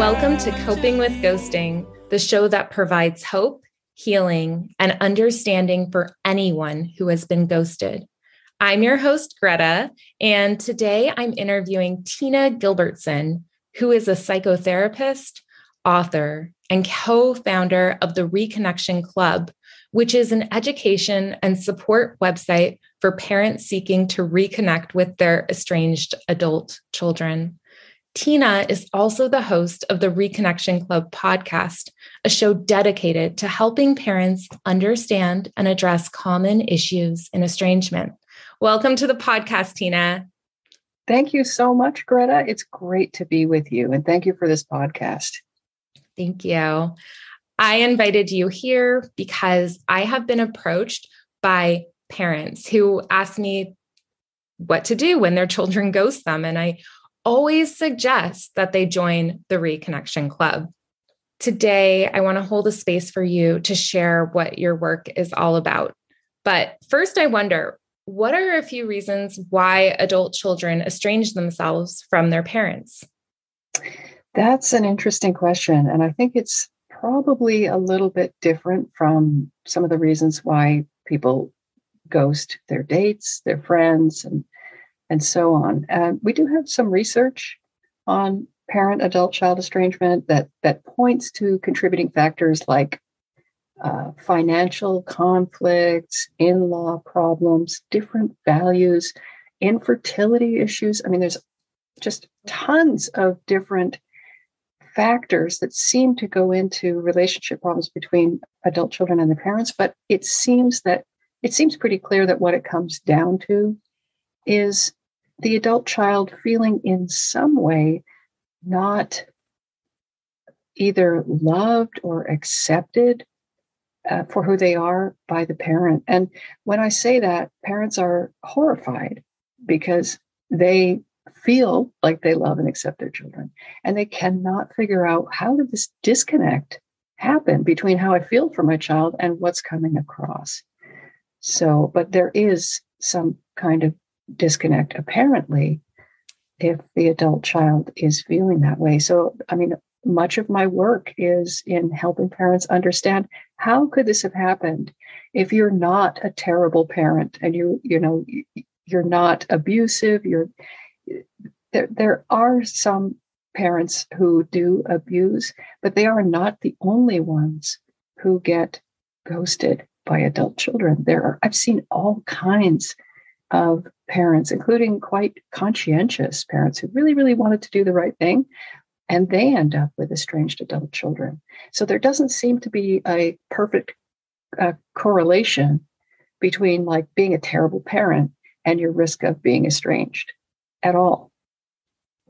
Welcome to Coping with Ghosting, the show that provides hope, healing, and understanding for anyone who has been ghosted. I'm your host, Greta, and today I'm interviewing Tina Gilbertson, who is a psychotherapist, author, and co-founder of the Reconnection Club, which is an education and support website for parents seeking to reconnect with their estranged adult children. Tina is also the host of the Reconnection Club podcast, a show dedicated to helping parents understand and address common issues in estrangement. Welcome to the podcast, Tina. Thank you so much, Greta. It's great to be with you, and thank you for this podcast. Thank you. I invited you here because I have been approached by parents who ask me what to do when their children ghost them, and I always suggest that they join the Reconnection Club. Today, I want to hold a space for you to share what your work is all about. But first, I wonder, what are a few reasons why adult children estrange themselves from their parents? That's an interesting question. And I think it's probably a little bit different from some of the reasons why people ghost their dates, their friends, and so on. We do have some research on parent-adult-child estrangement that points to contributing factors like financial conflicts, in-law problems, different values, infertility issues. I mean, there's just tons of different factors that seem to go into relationship problems between adult children and their parents, but it seems pretty clear that what it comes down to is the adult child feeling in some way not either loved or accepted for who they are by the parent. And when I say that, parents are horrified because they feel like they love and accept their children. And they cannot figure out, how did this disconnect happen between how I feel for my child and what's coming across? So, but there is some kind of disconnect, apparently, if the adult child is feeling that way. So, I mean, much of my work is in helping parents understand, how could this have happened? If you're not a terrible parent and you're not abusive, there are some parents who do abuse, but they are not the only ones who get ghosted by adult children. I've seen all kinds of parents, including quite conscientious parents who really, really wanted to do the right thing, and they end up with estranged adult children. So there doesn't seem to be a perfect correlation between like being a terrible parent and your risk of being estranged at all.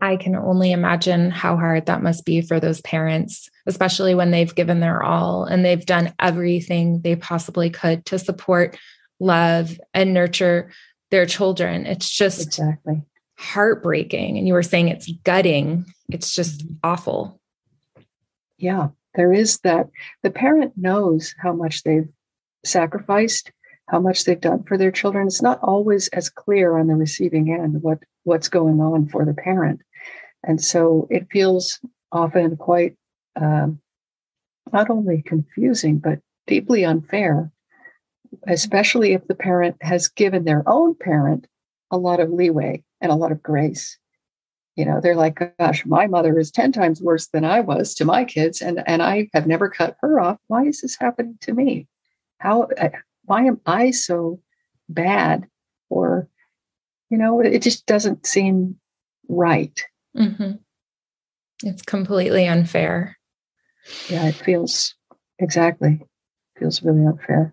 I can only imagine how hard that must be for those parents, especially when they've given their all and they've done everything they possibly could to support, love, and nurture their children. It's just exactly heartbreaking. And you were saying it's gutting. It's just awful. Yeah, there is that. The parent knows how much they've sacrificed, how much they've done for their children. It's not always as clear on the receiving end what's going on for the parent. And so it feels often quite not only confusing, but deeply unfair, especially if the parent has given their own parent a lot of leeway and a lot of grace. You know, they're like, gosh, my mother is 10 times worse than I was to my kids, and I have never cut her off. Why is this happening to me? Why am I so bad? Or, you know, it just doesn't seem right. Mm-hmm. It's completely unfair. Yeah, it feels exactly. It feels really unfair.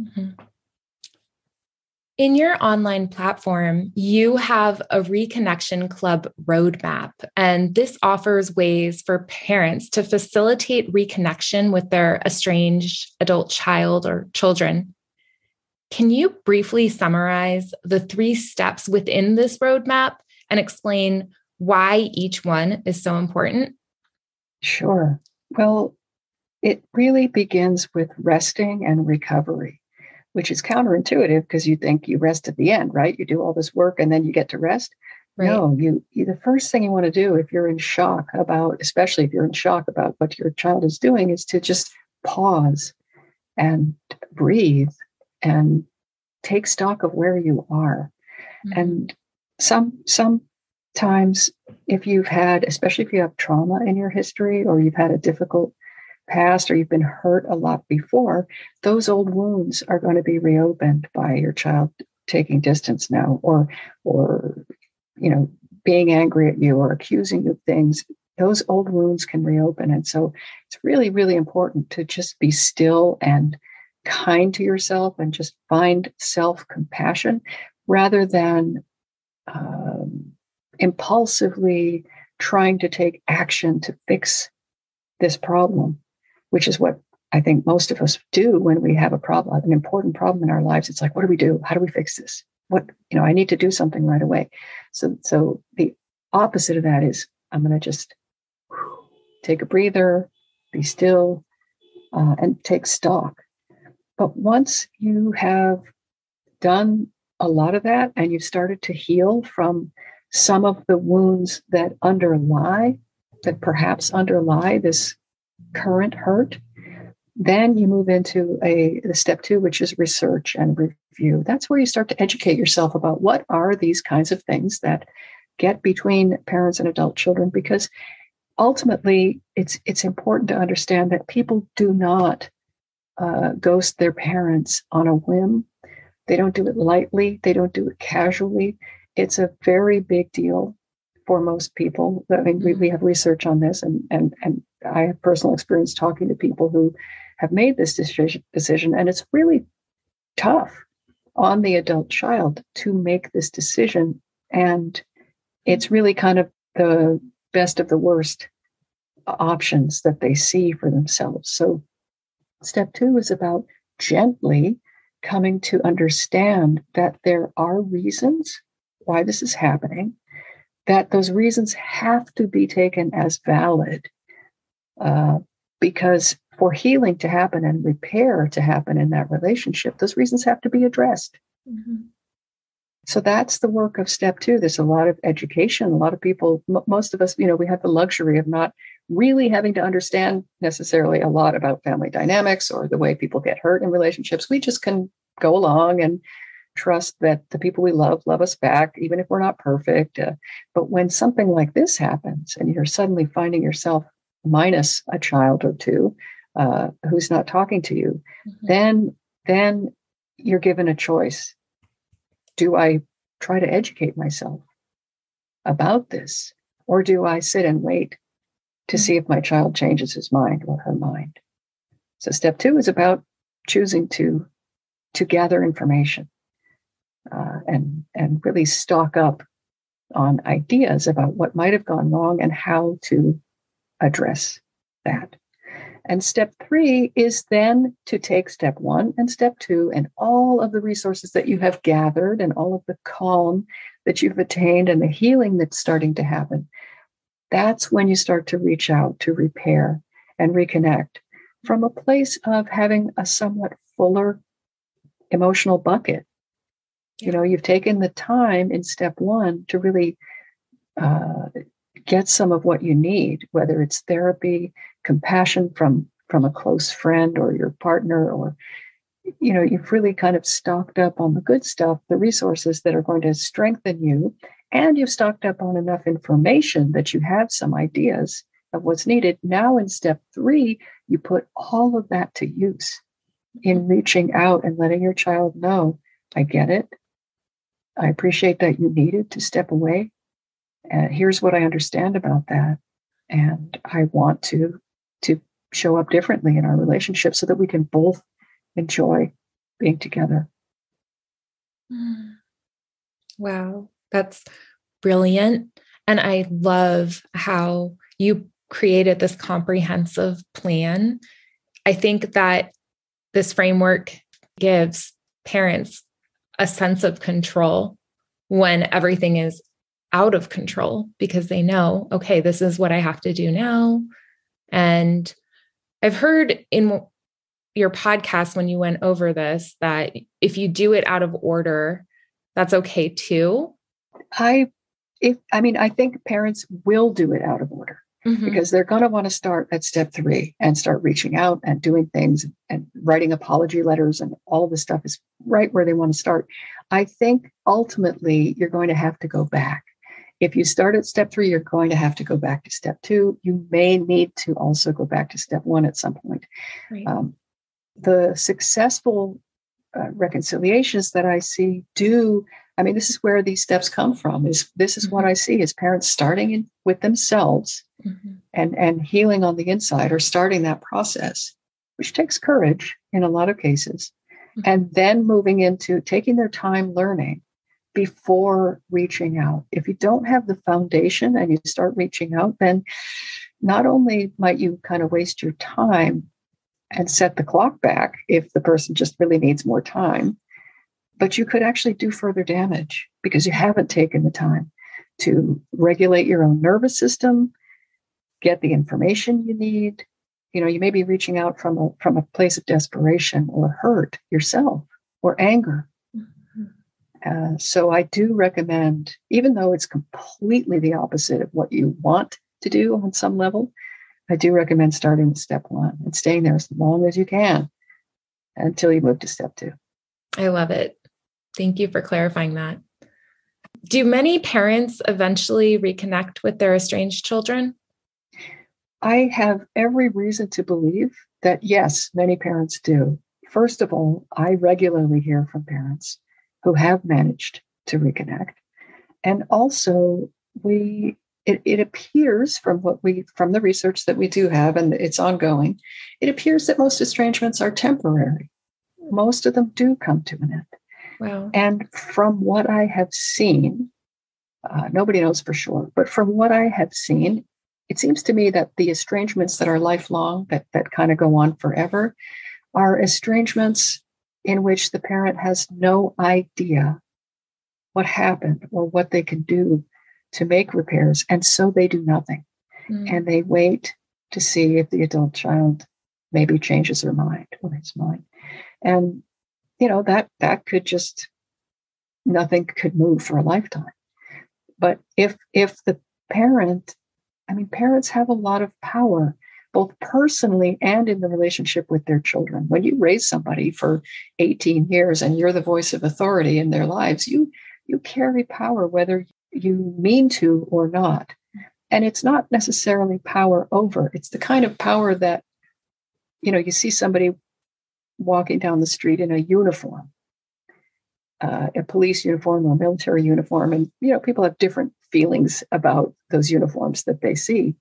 Mm-hmm. In your online platform, you have a Reconnection Club roadmap, and this offers ways for parents to facilitate reconnection with their estranged adult child or children. Can you briefly summarize the 3 steps within this roadmap and explain why each one is so important? Sure. Well, it really begins with resting and recovery, which is counterintuitive because you think you rest at the end, right? You do all this work and then you get to rest. Right? No, you the first thing you want to do if you're in shock about, especially if you're in shock about what your child is doing, is to just pause and breathe and take stock of where you are. Mm-hmm. And sometimes if you've had, especially if you have trauma in your history, or you've had a difficult past, or you've been hurt a lot before, those old wounds are going to be reopened by your child taking distance now, or you know, being angry at you or accusing you of things. Those old wounds can reopen. And so it's really, really important to just be still and kind to yourself and just find self-compassion rather than impulsively trying to take action to fix this problem, which is what I think most of us do when we have a problem, an important problem in our lives. It's like, what do we do? How do we fix this? What, you know, I need to do something right away. So the opposite of that is I'm going to just take a breather, be still, and take stock. But once you have done a lot of that and you've started to heal from some of the wounds that perhaps underlie this current hurt, then you move into the step 2, which is research and review. That's where you start to educate yourself about what are these kinds of things that get between parents and adult children, because ultimately it's important to understand that people do not ghost their parents on a whim. They don't do it lightly. They don't do it casually. It's a very big deal for most people. I mean, we have research on this, and I have personal experience talking to people who have made this decision, and it's really tough on the adult child to make this decision. And it's really kind of the best of the worst options that they see for themselves. So step 2 is about gently coming to understand that there are reasons why this is happening, that those reasons have to be taken as valid, because for healing to happen and repair to happen in that relationship, those reasons have to be addressed. Mm-hmm. So that's the work of step 2. There's a lot of education. A lot of people, most of us, you know, we have the luxury of not really having to understand necessarily a lot about family dynamics or the way people get hurt in relationships. We just can go along and trust that the people we love us back, even if we're not perfect. But when something like this happens and you're suddenly finding yourself minus a child or two who's not talking to you, mm-hmm. then you're given a choice. Do I try to educate myself about this, or do I sit and wait to see if my child changes his mind or her mind? So step 2 is about choosing to gather information and really stock up on ideas about what might have gone wrong and how to address that. And step 3 is then to take step 1 and step 2 and all of the resources that you have gathered and all of the calm that you've attained and the healing that's starting to happen. That's when you start to reach out to repair and reconnect from a place of having a somewhat fuller emotional bucket. Yeah. You know, you've taken the time in step 1 to really get some of what you need, whether it's therapy, compassion from a close friend or your partner, or, you know, you've really kind of stocked up on the good stuff, the resources that are going to strengthen you. And you've stocked up on enough information that you have some ideas of what's needed. Now in step 3, you put all of that to use in reaching out and letting your child know, I get it. I appreciate that you needed to step away. And here's what I understand about that. And I want to show up differently in our relationship so that we can both enjoy being together. Wow. That's brilliant. And I love how you created this comprehensive plan. I think that this framework gives parents a sense of control when everything is out of control, because they know, okay, this is what I have to do now. And I've heard in your podcast when you went over this, that if you do it out of order, that's okay too. I I think parents will do it out of order mm-hmm. because they're going to want to start at step 3 and start reaching out and doing things and writing apology letters and all this stuff is right where they want to start. I think ultimately you're going to have to go back. If you start at step 3, you're going to have to go back to step 2. You may need to also go back to step 1 at some point. Right. The successful reconciliations that I see this is where these steps come from. This is mm-hmm. what I see is parents starting with themselves mm-hmm. and healing on the inside, or starting that process, which takes courage in a lot of cases, mm-hmm. and then moving into taking their time learning before reaching out. If you don't have the foundation and you start reaching out, then not only might you kind of waste your time and set the clock back if the person just really needs more time, but you could actually do further damage because you haven't taken the time to regulate your own nervous system, get the information you need. You know, you may be reaching out from a place of desperation or hurt yourself or anger. So I do recommend, even though it's completely the opposite of what you want to do on some level, I do recommend starting with step 1 and staying there as long as you can until you move to step 2. I love it. Thank you for clarifying that. Do many parents eventually reconnect with their estranged children? I have every reason to believe that, yes, many parents do. First of all, I regularly hear from parents who have managed to reconnect. And also, it appears from the research that we do have, and it's ongoing, it appears that most estrangements are temporary. Most of them do come to an end. Wow. And from what I have seen, nobody knows for sure, but from what I have seen, it seems to me that the estrangements that are lifelong, that kind of go on forever, are estrangements in which the parent has no idea what happened or what they can do to make repairs. And so they do nothing. Mm. And they wait to see if the adult child maybe changes her mind or his mind. And, you know, that could just, nothing could move for a lifetime. But if the parent, parents have a lot of power, both personally and in the relationship with their children. When you raise somebody for 18 years and you're the voice of authority in their lives, you carry power whether you mean to or not. And it's not necessarily power over. It's the kind of power that, you know, you see somebody walking down the street in a uniform, a police uniform or a military uniform. And, you know, people have different feelings about those uniforms that they see.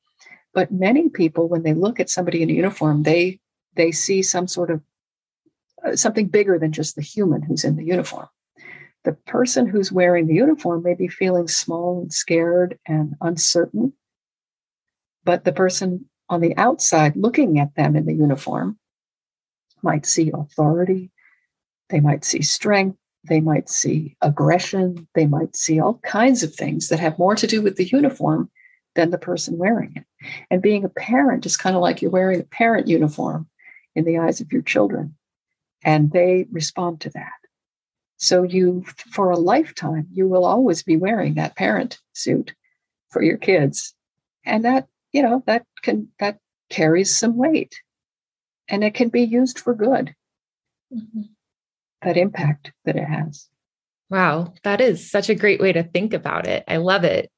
But many people, when they look at somebody in a uniform, they see some sort of something bigger than just the human who's in the uniform. The person who's wearing the uniform may be feeling small and scared and uncertain, but the person on the outside looking at them in the uniform might see authority, they might see strength, they might see aggression, they might see all kinds of things that have more to do with the uniform than the person wearing it. And being a parent is kind of like you're wearing a parent uniform in the eyes of your children, and they respond to that. So you, for a lifetime, you will always be wearing that parent suit for your kids. And that, you know, that carries some weight, and it can be used for good. Mm-hmm. That impact that it has. Wow. That is such a great way to think about it. I love it.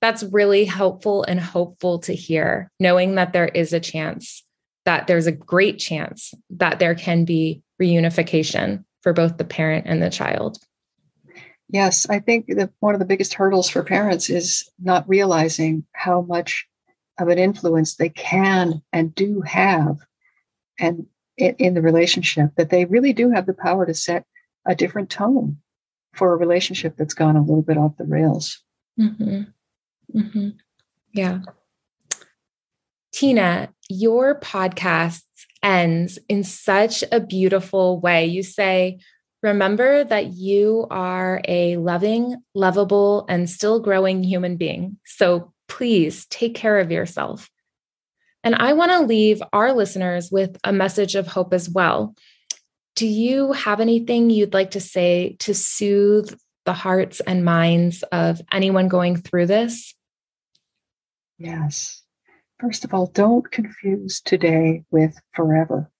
That's really helpful and hopeful to hear, knowing that there is a chance, that there's a great chance that there can be reunification for both the parent and the child. Yes, I think that one of the biggest hurdles for parents is not realizing how much of an influence they can and do have, and in the relationship, that they really do have the power to set a different tone for a relationship that's gone a little bit off the rails. Mm-hmm. Mm-hmm. Yeah. Tina, your podcast ends in such a beautiful way. You say, remember that you are a loving, lovable, and still growing human being. So please take care of yourself. And I want to leave our listeners with a message of hope as well. Do you have anything you'd like to say to soothe the hearts and minds of anyone going through this? Yes. First of all, don't confuse today with forever.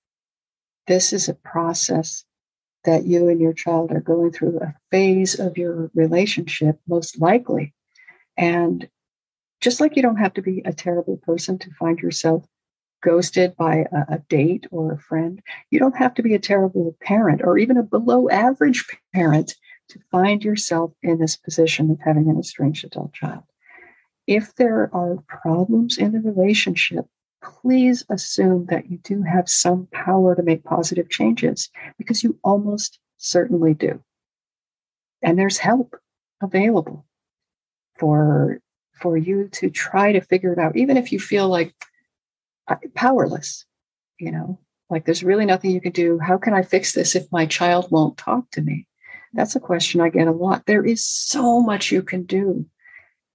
This is a process that you and your child are going through, a phase of your relationship, most likely. And just like you don't have to be a terrible person to find yourself ghosted by a date or a friend, you don't have to be a terrible parent or even a below average parent to find yourself in this position of having an estranged adult child. If there are problems in the relationship, please assume that you do have some power to make positive changes, because you almost certainly do. And there's help available for you to try to figure it out, even if you feel like powerless, you know, like there's really nothing you can do. How can I fix this if my child won't talk to me? That's a question I get a lot. There is so much you can do.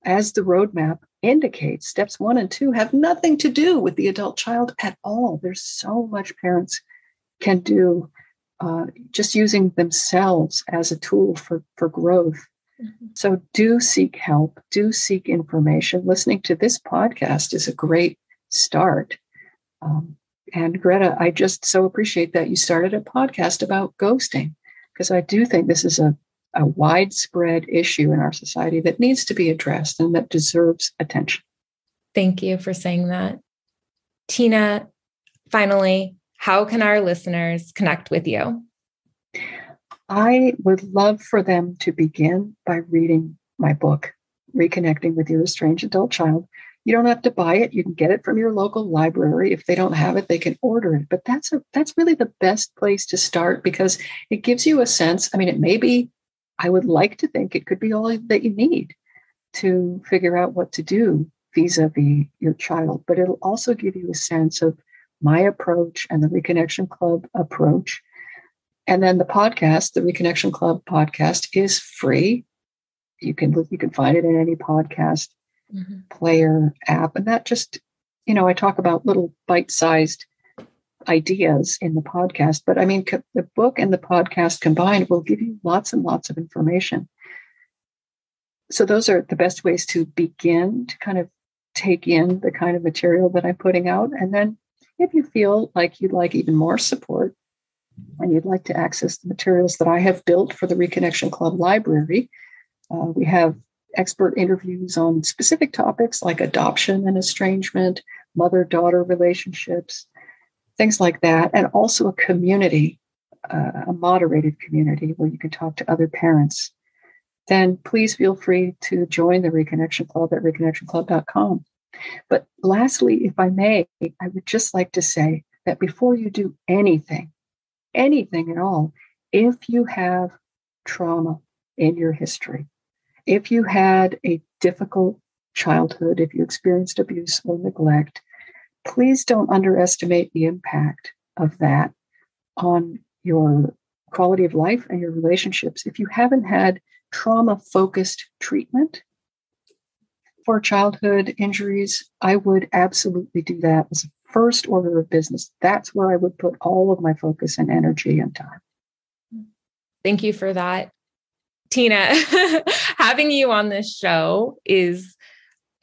As the roadmap indicates, steps 1 and 2 have nothing to do with the adult child at all. There's so much parents can do just using themselves as a tool for growth. Mm-hmm. So do seek help, do seek information. Listening to this podcast is a great start. And Greta, I just so appreciate that you started a podcast about ghosting, because I do think this is a widespread issue in our society that needs to be addressed and that deserves attention. Thank you for saying that. Tina, finally, how can our listeners connect with you? I would love for them to begin by reading my book, Reconnecting with Your Estranged Adult Child. You don't have to buy it. You can get it from your local library. If they don't have it, they can order it. But that's really the best place to start, because it gives you a sense. I mean, it may be, I would like to think it could be all that you need to figure out what to do vis-a-vis your child, but it'll also give you a sense of my approach and the Reconnection Club approach. And then the podcast, the Reconnection Club podcast, is free. You can find it in any podcast player app. And that just, you know, I talk about little bite-sized ideas in the podcast, but I mean, the book and the podcast combined will give you lots and lots of information. So those are the best ways to begin to kind of take in the kind of material that I'm putting out. And then if you feel like you'd like even more support and you'd like to access the materials that I have built for the Reconnection Club library, we have expert interviews on specific topics like adoption and estrangement, mother-daughter relationships, things like that, and also a community, a moderated community where you can talk to other parents. Then please feel free to join the Reconnection Club at reconnectionclub.com. But lastly, if I may, I would just like to say that before you do anything at all, if you have trauma in your history, if you had a difficult childhood, if you experienced abuse or neglect, please don't underestimate the impact of that on your quality of life and your relationships. If you haven't had trauma-focused treatment for childhood injuries, I would absolutely do that as a first order of business. That's where I would put all of my focus and energy and time. Thank you for that. Tina, having you on this show is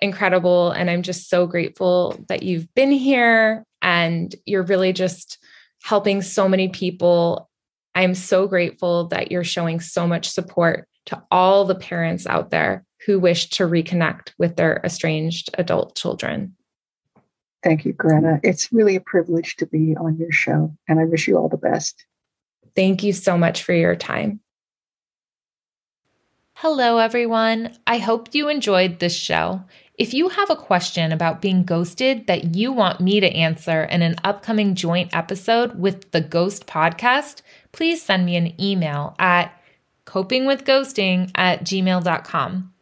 incredible. And I'm just so grateful that you've been here and you're really just helping so many people. I'm so grateful that you're showing so much support to all the parents out there who wish to reconnect with their estranged adult children. Thank you, Greta. It's really a privilege to be on your show, and I wish you all the best. Thank you so much for your time. Hello, everyone. I hope you enjoyed this show. If you have a question about being ghosted that you want me to answer in an upcoming joint episode with the Ghost Podcast, please send me an email at copingwithghosting@gmail.com.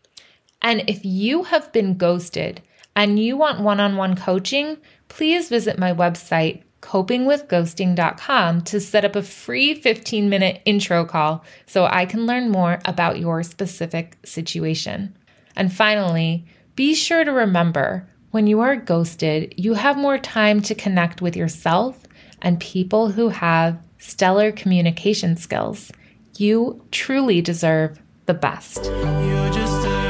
And if you have been ghosted and you want one-on-one coaching, please visit my website, copingwithghosting.com, to set up a free 15-minute intro call so I can learn more about your specific situation. And finally, be sure to remember, when you are ghosted, you have more time to connect with yourself and people who have stellar communication skills. You truly deserve the best. You're just